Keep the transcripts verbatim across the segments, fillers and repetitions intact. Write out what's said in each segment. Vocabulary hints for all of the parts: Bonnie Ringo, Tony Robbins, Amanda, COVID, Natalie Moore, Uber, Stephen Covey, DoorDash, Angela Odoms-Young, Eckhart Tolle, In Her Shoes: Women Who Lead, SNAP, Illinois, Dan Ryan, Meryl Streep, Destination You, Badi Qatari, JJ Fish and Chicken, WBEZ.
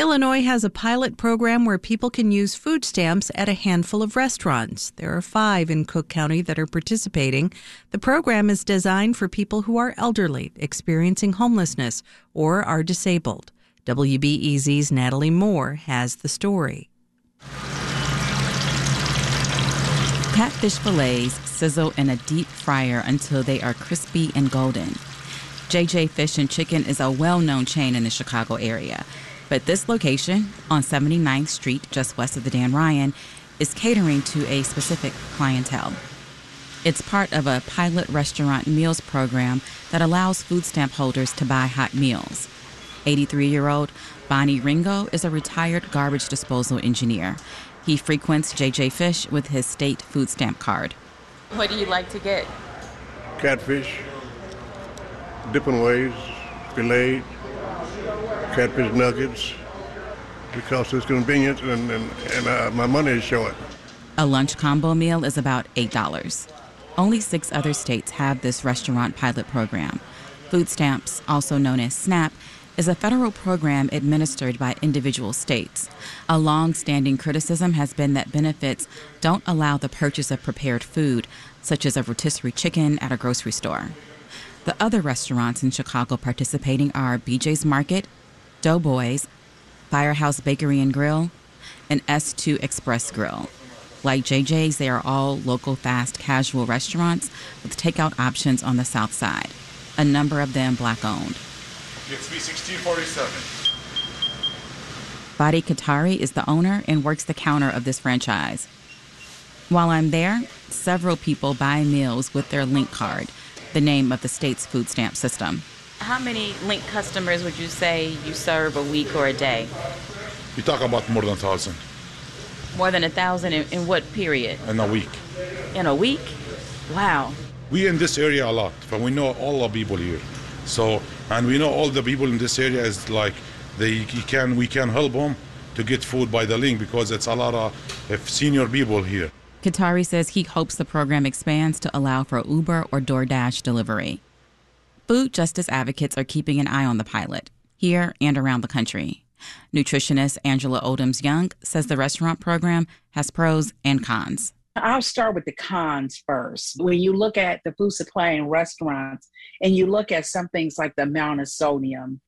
Illinois has a pilot program where people can use food stamps at a handful of restaurants. There are five in Cook County that are participating. The program is designed for people who are elderly, experiencing homelessness, or are disabled. W B E Z's Natalie Moore has the story. Catfish fillets sizzle in a deep fryer until they are crispy and golden. J J Fish and Chicken is a well-known chain in the Chicago area, but this location on seventy-ninth Street, just west of the Dan Ryan, is catering to a specific clientele. It's part of a pilot restaurant meals program that allows food stamp holders to buy hot meals. eighty-three-year-old Bonnie Ringo is a retired garbage disposal engineer. He frequents J J Fish with his state food stamp card. What do you like to get? Catfish, dipping waves, fillet, catfish nuggets, because it's convenient and, and, and uh, my money is short. A lunch combo meal is about eight dollars. Only six other states have this restaurant pilot program. Food stamps, also known as SNAP, is a federal program administered by individual states. A long-standing criticism has been that benefits don't allow the purchase of prepared food, such as a rotisserie chicken at a grocery store. The other restaurants in Chicago participating are B J's Market, Doughboys, Firehouse Bakery and Grill, and S two Express Grill. Like J J's, they are all local fast casual restaurants with takeout options on the south side, a number of them black-owned. It's sixteen forty-seven. Badi Qatari is the owner and works the counter of this franchise. While I'm there, several people buy meals with their Link card, the name of the state's food stamp system. How many Link customers would you say you serve a week or a day? You talk about more than a thousand. More than a thousand in, in what period? In a week. In a week? Wow. We in this area a lot, but we know all the people here. So, and we know all the people in this area is like, they can, we can help them to get food by the link because it's a lot of senior people here. Qatari says he hopes the program expands to allow for Uber or DoorDash delivery. Food justice advocates are keeping an eye on the pilot, here and around the country. Nutritionist Angela Odoms-Young says the restaurant program has pros and cons. I'll start with the cons first. When you look at the food supply in restaurants and you look at some things like the amount of sodium,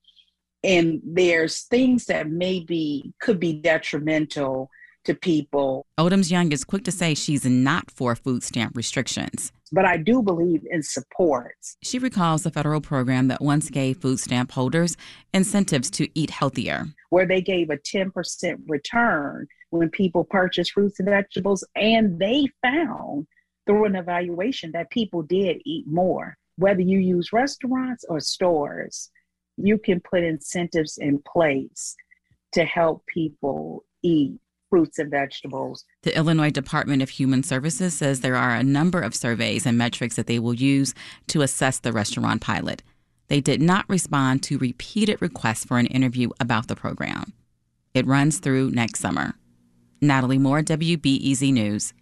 and there's things that maybe could be detrimental to people. Odoms-Young is quick to say she's not for food stamp restrictions. But I do believe in support. She recalls the federal program that once gave food stamp holders incentives to eat healthier, where they gave a ten percent return when people purchased fruits and vegetables, and they found through an evaluation that people did eat more. Whether you use restaurants or stores, you can put incentives in place to help people eat fruits and vegetables. The Illinois Department of Human Services says there are a number of surveys and metrics that they will use to assess the restaurant pilot. They did not respond to repeated requests for an interview about the program. It runs through next summer. Natalie Moore, W B E Z News.